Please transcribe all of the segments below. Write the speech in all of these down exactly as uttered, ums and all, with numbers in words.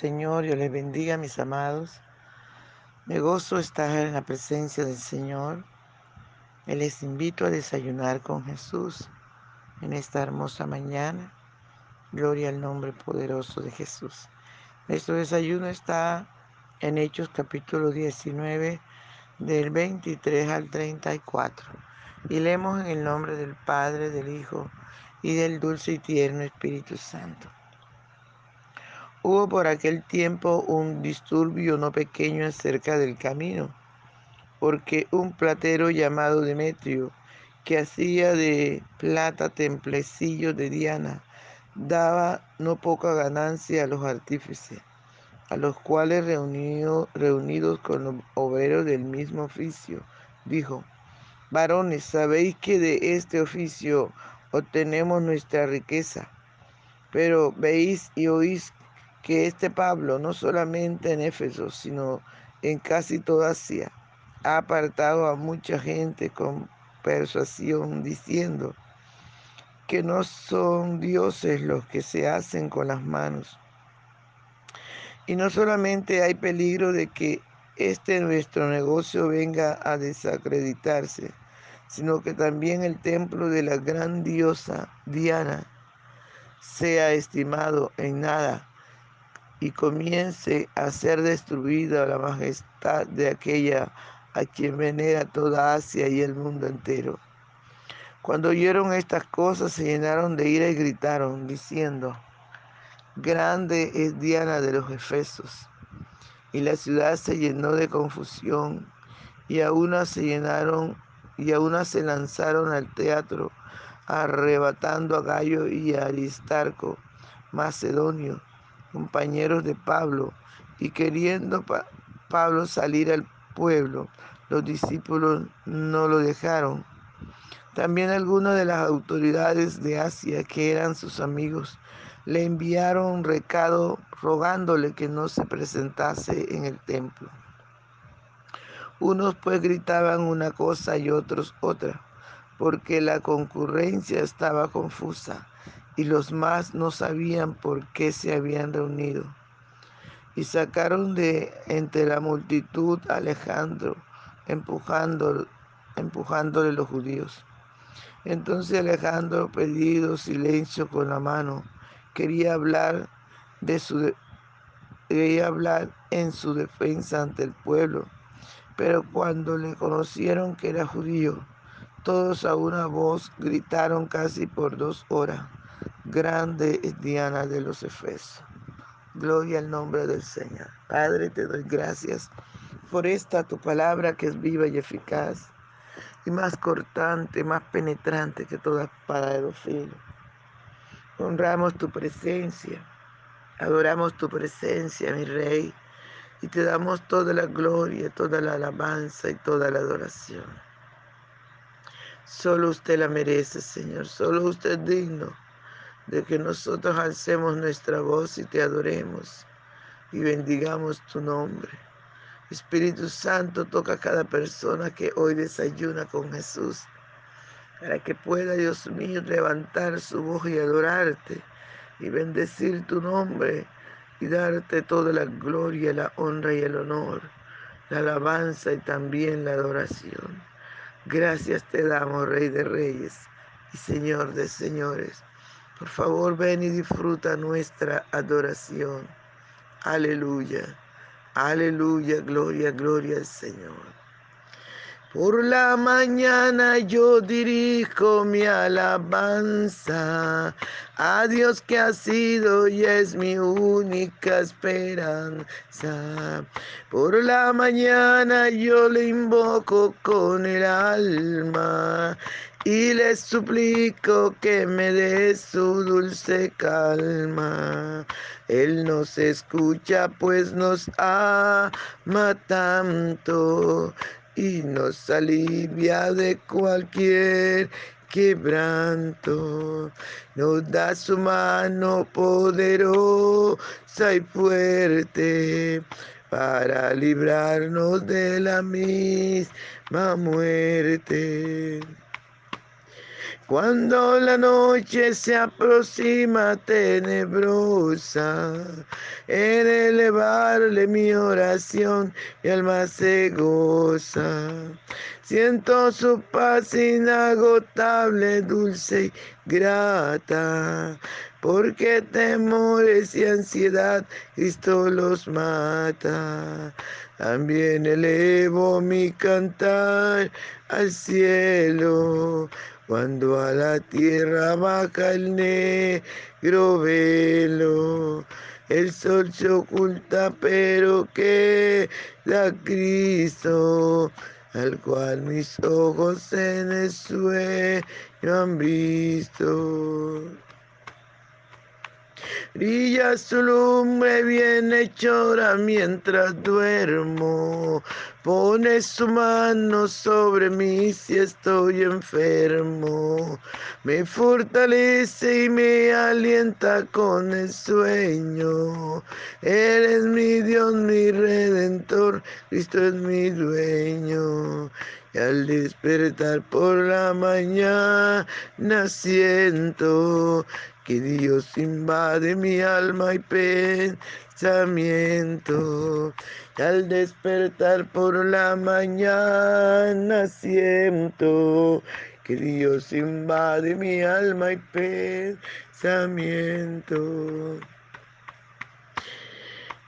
Señor, yo les bendiga, mis amados. Me gozo estar en la presencia del Señor. Les invito a desayunar con Jesús en esta hermosa mañana. Gloria al nombre poderoso de Jesús. Nuestro desayuno está en Hechos capítulo diecinueve, del veintitrés al treinta y cuatro. Y leemos en el nombre del Padre, del Hijo y del dulce y tierno Espíritu Santo. Hubo por aquel tiempo un disturbio no pequeño acerca del camino, porque un platero llamado Demetrio, que hacía de plata templecillos de Diana, daba no poca ganancia a los artífices, a los cuales reunido, reunidos con los obreros del mismo oficio, dijo: varones, sabéis que de este oficio obtenemos nuestra riqueza, pero veis y oís que este Pablo, no solamente en Éfeso, sino en casi toda Asia, ha apartado a mucha gente con persuasión, diciendo que no son dioses los que se hacen con las manos. Y no solamente hay peligro de que este nuestro negocio venga a desacreditarse, sino que también el templo de la gran diosa Diana sea estimado en nada, y comience a ser destruida la majestad de aquella a quien venera toda Asia y el mundo entero. Cuando oyeron estas cosas, se llenaron de ira y gritaron, diciendo: grande es Diana de los Efesios. Y la ciudad se llenó de confusión, y a una se llenaron, y a una se lanzaron al teatro, arrebatando a Gallo y a Aristarco, Macedonio, compañeros de Pablo, y queriendo pa- Pablo salir al pueblo, los discípulos no lo dejaron. También algunas de las autoridades de Asia, que eran sus amigos, le enviaron un recado rogándole que no se presentase en el templo. Unos pues gritaban una cosa y otros otra, porque la concurrencia estaba confusa, y los más no sabían por qué se habían reunido. Y sacaron de entre la multitud a Alejandro, empujando, empujándole los judíos. Entonces Alejandro, pedido silencio con la mano, quería hablar, de su, quería hablar en su defensa ante el pueblo. Pero cuando le conocieron que era judío, todos a una voz gritaron casi por dos horas: grande es Diana de los Efesios. Gloria al nombre del Señor. Padre, te doy gracias por esta tu palabra, que es viva y eficaz, y más cortante, más penetrante que toda espada de dos filos. Honramos tu presencia, adoramos tu presencia, mi Rey, y te damos toda la gloria, toda la alabanza y toda la adoración. Solo usted la merece, Señor, solo usted es digno de que nosotros alcemos nuestra voz y te adoremos y bendigamos tu nombre. Espíritu Santo, toca a cada persona que hoy desayuna con Jesús, para que pueda, Dios mío, levantar su voz y adorarte y bendecir tu nombre y darte toda la gloria, la honra y el honor, la alabanza y también la adoración. Gracias te damos, Rey de Reyes y Señor de Señores. Por favor, ven y disfruta nuestra adoración. Aleluya, aleluya, gloria, gloria al Señor. Por la mañana yo dirijo mi alabanza a Dios, que ha sido y es mi única esperanza. Por la mañana yo le invoco con el alma y les suplico que me dé su dulce calma. Él nos escucha, pues nos ama tanto, y nos alivia de cualquier quebranto. Nos da su mano poderosa y fuerte, para librarnos de la misma muerte. Cuando la noche se aproxima tenebrosa, en elevarle mi oración mi alma se goza. Siento su paz inagotable, dulce y grata, porque temores y ansiedad Cristo los mata. También elevo mi cantar al cielo, cuando a la tierra baja el negro velo. El sol se oculta, pero queda Cristo, al cual mis ojos en el sueño han visto. Brilla su lumbre bienhechora mientras duermo, pone su mano sobre mí si estoy enfermo, me fortalece y me alienta con el sueño. Eres mi Dios, mi Redentor, Cristo es mi dueño. Y al despertar por la mañana siento que Dios invade mi alma y pensamiento. Y al despertar por la mañana siento que Dios invade mi alma y pensamiento.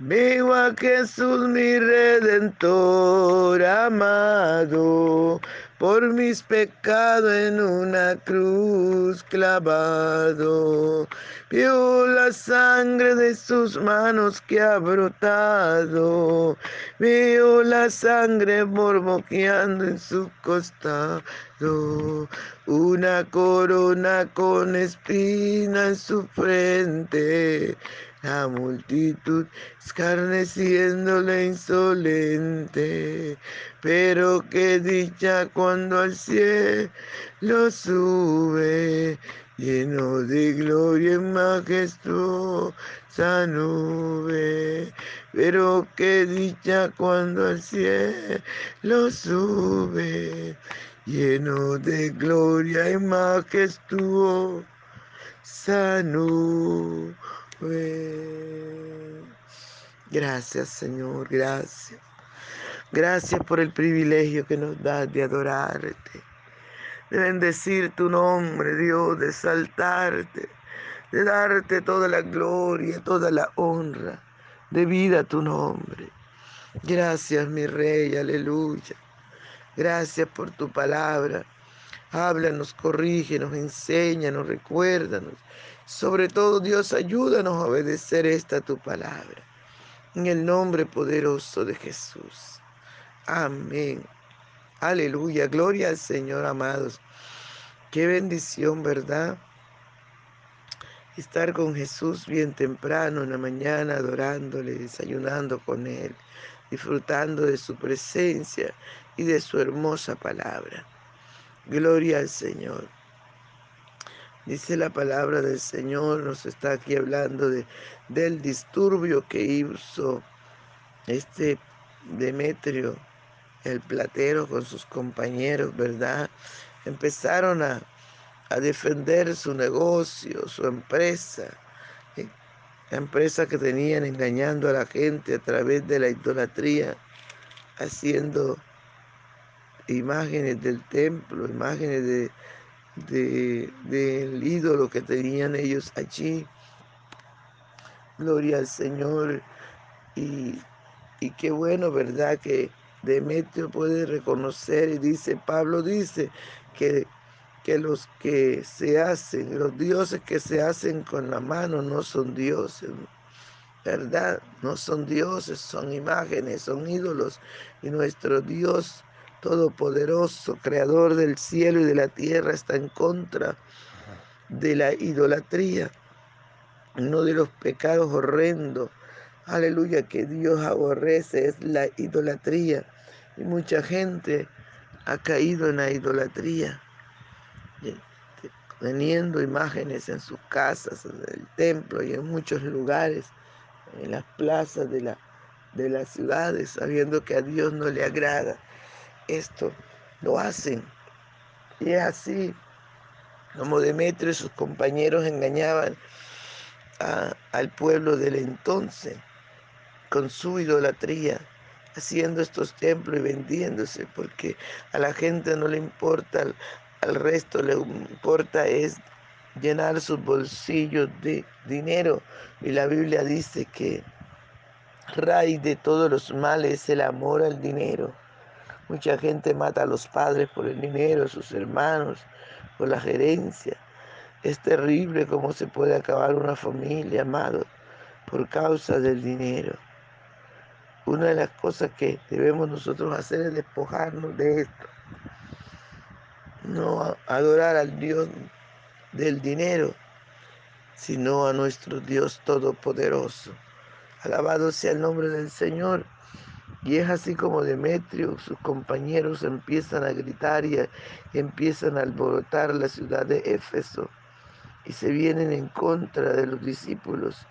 Veo a Jesús, mi Redentor amado, por mis pecados en una cruz clavado. Veo la sangre de sus manos que ha brotado, veo la sangre borboqueando en su costado. Una corona con espina en su frente, la multitud escarneciéndole insolente. Pero qué dicha cuando al cielo sube, lleno de gloria y majestuosa nube. Pero qué dicha cuando al cielo sube, lleno de gloria y majestuosa nube. Gracias, Señor, gracias. Gracias por el privilegio que nos das de adorarte, de bendecir tu nombre, Dios, de exaltarte, de darte toda la gloria, toda la honra, de vida a tu nombre. Gracias, mi Rey, aleluya. Gracias por tu palabra. Háblanos, corrígenos, enséñanos, recuérdanos. Sobre todo, Dios, ayúdanos a obedecer esta tu palabra. En el nombre poderoso de Jesús. Amén. Aleluya. Gloria al Señor, amados. Qué bendición, ¿verdad? Estar con Jesús bien temprano en la mañana, adorándole, desayunando con Él, disfrutando de su presencia y de su hermosa palabra. Gloria al Señor. Dice la palabra del Señor, nos está aquí hablando de, del disturbio que hizo este Demetrio, el platero, con sus compañeros, ¿verdad? Empezaron a, a defender su negocio, su empresa, ¿eh? La empresa que tenían, engañando a la gente a través de la idolatría, haciendo imágenes del templo, imágenes de... De, del ídolo que tenían ellos allí. Gloria al Señor. Y, y qué bueno, ¿verdad?, que Demetrio puede reconocer, y dice, Pablo dice que, que los que se hacen, los dioses que se hacen con la mano no son dioses, ¿verdad? No son dioses, son imágenes, son ídolos. Y nuestro Dios Todopoderoso, creador del cielo y de la tierra, está en contra de la idolatría, uno de los pecados horrendos, aleluya, que Dios aborrece, es la idolatría. Y mucha gente ha caído en la idolatría, teniendo imágenes en sus casas, en el templo y en muchos lugares, en las plazas de, la, de las ciudades, sabiendo que a Dios no le agrada. Esto lo hacen, y es así Como Demetrio y sus compañeros engañaban a, al pueblo del entonces con su idolatría, haciendo estos templos y vendiéndose, porque a la gente no le importa, al, al resto le importa es llenar sus bolsillos de dinero. Y la Biblia dice que raíz de todos los males es el amor al dinero. Mucha gente mata a los padres por el dinero, a sus hermanos, por la gerencia. Es terrible cómo se puede acabar una familia, amado, por causa del dinero. Una de las cosas que debemos nosotros hacer es despojarnos de esto. No adorar al Dios del dinero, sino a nuestro Dios todopoderoso. Alabado sea el nombre del Señor. Y es así como Demetrio, sus compañeros empiezan a gritar y, a, y empiezan a alborotar la ciudad de Éfeso y se vienen en contra de los discípulos.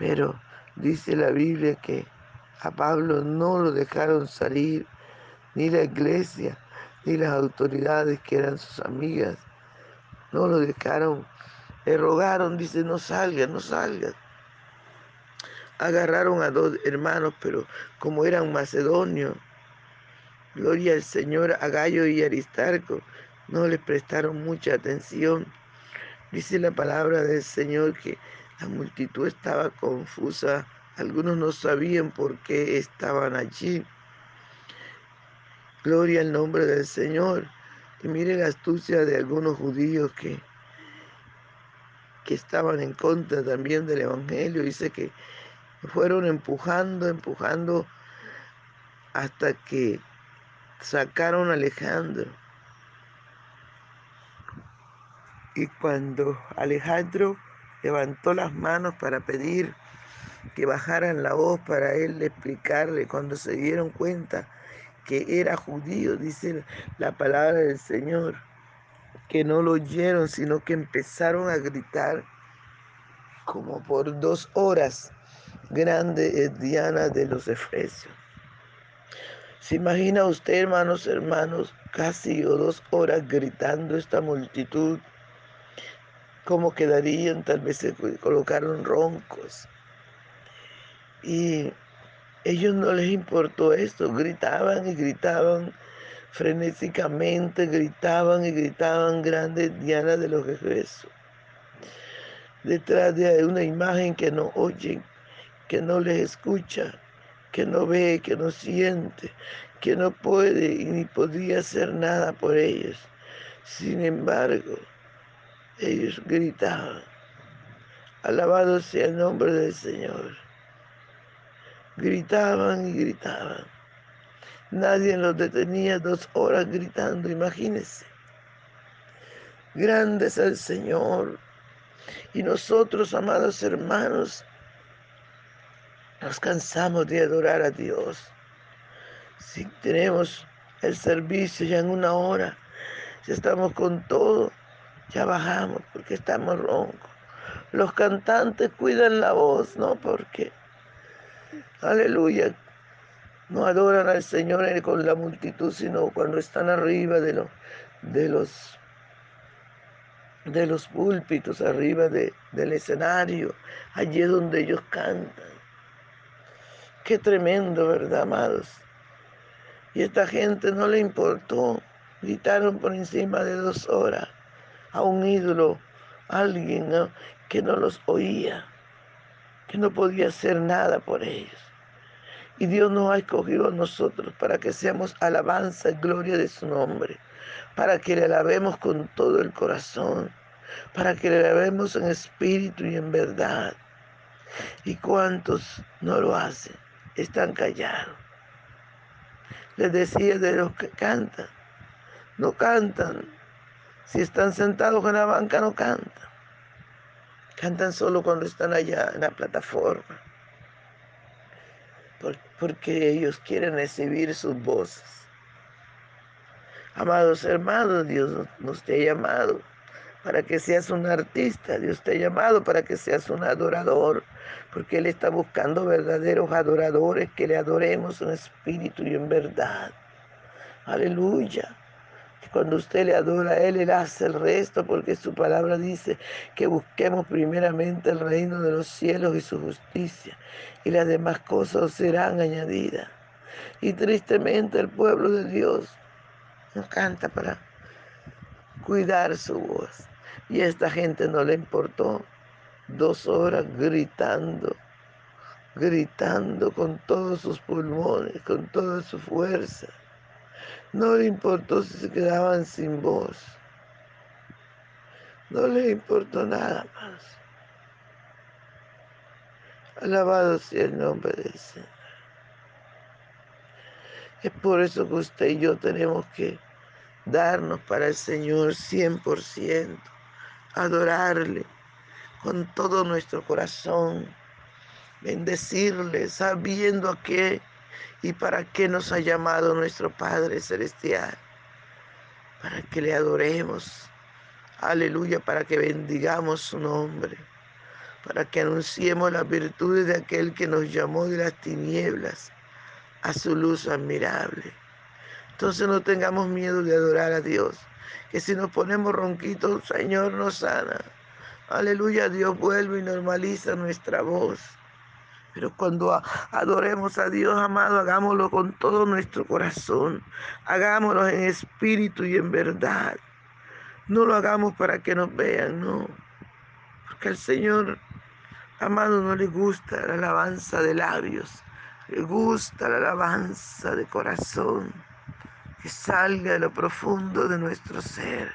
Pero dice la Biblia que a Pablo no lo dejaron salir, ni la iglesia, ni las autoridades que eran sus amigas. No lo dejaron, le rogaron, dice, no salgas, no salgas. Agarraron a dos hermanos, pero como eran macedonios, gloria al Señor, a Gallo y Aristarco, no les prestaron mucha atención. Dice la palabra del Señor que la multitud estaba confusa, algunos no sabían por qué estaban allí. Gloria al nombre del Señor. Y mire la astucia de algunos judíos que, que estaban en contra también del Evangelio. Dice que fueron empujando, empujando, hasta que sacaron a Alejandro. Y cuando Alejandro levantó las manos para pedir que bajaran la voz para él explicarle, cuando se dieron cuenta que era judío, dice la palabra del Señor, que no lo oyeron, sino que empezaron a gritar como por dos horas. Grande es Diana de los Efesios. ¿Se imagina usted, hermanos, hermanos, casi o dos horas gritando esta multitud? ¿Cómo quedarían? Tal vez se colocaron roncos. Y ellos no les importó esto. Gritaban y gritaban frenéticamente, gritaban y gritaban, grande es Diana de los Efesios. Detrás de una imagen que no oyen, que no les escucha, que no ve, que no siente, que no puede y ni podía hacer nada por ellos. Sin embargo, ellos gritaban. Alabado sea el nombre del Señor. Gritaban y gritaban. Nadie los detenía, dos horas gritando, imagínense. Grande es el Señor. Y nosotros, amados hermanos, nos cansamos de adorar a Dios. Si tenemos el servicio ya en una hora, si estamos con todo, ya bajamos porque estamos roncos. Los cantantes cuidan la voz, ¿no? Porque, aleluya, no adoran al Señor con la multitud, sino cuando están arriba de los, de los, de los púlpitos, arriba de, del escenario, allí es donde ellos cantan. Qué tremendo, ¿verdad, amados? Y esta gente no le importó. Gritaron por encima de dos horas a un ídolo, a alguien, ¿no?, que no los oía, que no podía hacer nada por ellos. Y Dios nos ha escogido a nosotros para que seamos alabanza y gloria de su nombre, para que le alabemos con todo el corazón, para que le alabemos en espíritu y en verdad. ¿Y cuántos no lo hacen? Están callados. Les decía de los que cantan, no cantan. Si están sentados en la banca, no cantan. Cantan solo cuando están allá en la plataforma, porque ellos quieren recibir sus voces. Amados hermanos, Dios nos te ha llamado para que seas un artista. Dios te ha llamado para que seas un adorador, porque Él está buscando verdaderos adoradores que le adoremos en espíritu y en verdad. Aleluya. Cuando usted le adora a Él, Él hace el resto, porque su palabra dice que busquemos primeramente el reino de los cielos y su justicia, y las demás cosas serán añadidas. Y tristemente el pueblo de Dios no canta para cuidar su voz. Y a esta gente no le importó. Dos horas gritando, gritando con todos sus pulmones, con toda su fuerza. No le importó si se quedaban sin voz. No le importó nada más. Alabado sea el nombre del Señor. Es por eso que usted y yo tenemos que darnos para el Señor cien por ciento, adorarle con todo nuestro corazón, bendecirle sabiendo a qué y para qué nos ha llamado nuestro Padre Celestial, para que le adoremos, aleluya, para que bendigamos su nombre, para que anunciemos las virtudes de aquel que nos llamó de las tinieblas a su luz admirable. Entonces no tengamos miedo de adorar a Dios, que si nos ponemos ronquitos, Señor nos sana. Aleluya, Dios vuelve y normaliza nuestra voz. Pero cuando adoremos a Dios, amado, hagámoslo con todo nuestro corazón. Hagámoslo en espíritu y en verdad. No lo hagamos para que nos vean, no. Porque al Señor, amado, no le gusta la alabanza de labios. Le gusta la alabanza de corazón, que salga de lo profundo de nuestro ser.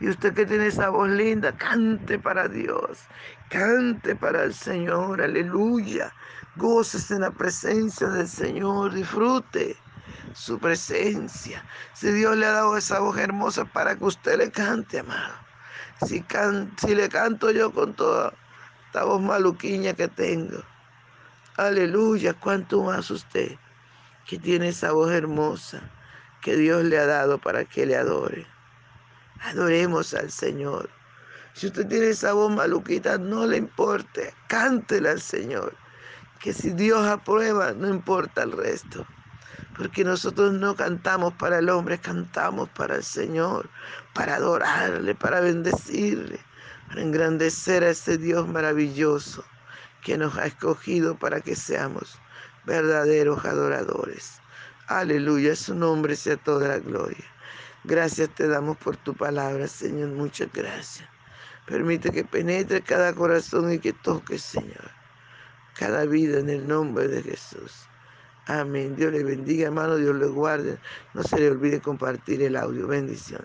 Y usted que tiene esa voz linda, cante para Dios, cante para el Señor, aleluya. Gócese en la presencia del Señor, disfrute su presencia. Si Dios le ha dado esa voz hermosa para que usted le cante, amado. Si, can, si le canto yo con toda esta voz maluquiña que tengo, aleluya, cuánto más usted que tiene esa voz hermosa que Dios le ha dado para que le adore. Adoremos al Señor. Si usted tiene esa voz maluquita, no le importe, cántela al Señor. Que si Dios aprueba, no importa el resto. Porque nosotros no cantamos para el hombre, cantamos para el Señor, para adorarle, para bendecirle, para engrandecer a ese Dios maravilloso que nos ha escogido para que seamos verdaderos adoradores. Aleluya, su nombre sea toda la gloria. Gracias te damos por tu palabra, Señor, muchas gracias. Permite que penetre cada corazón y que toque, Señor, cada vida en el nombre de Jesús. Amén. Dios le bendiga, hermano, Dios le guarde. No se le olvide compartir el audio. Bendiciones.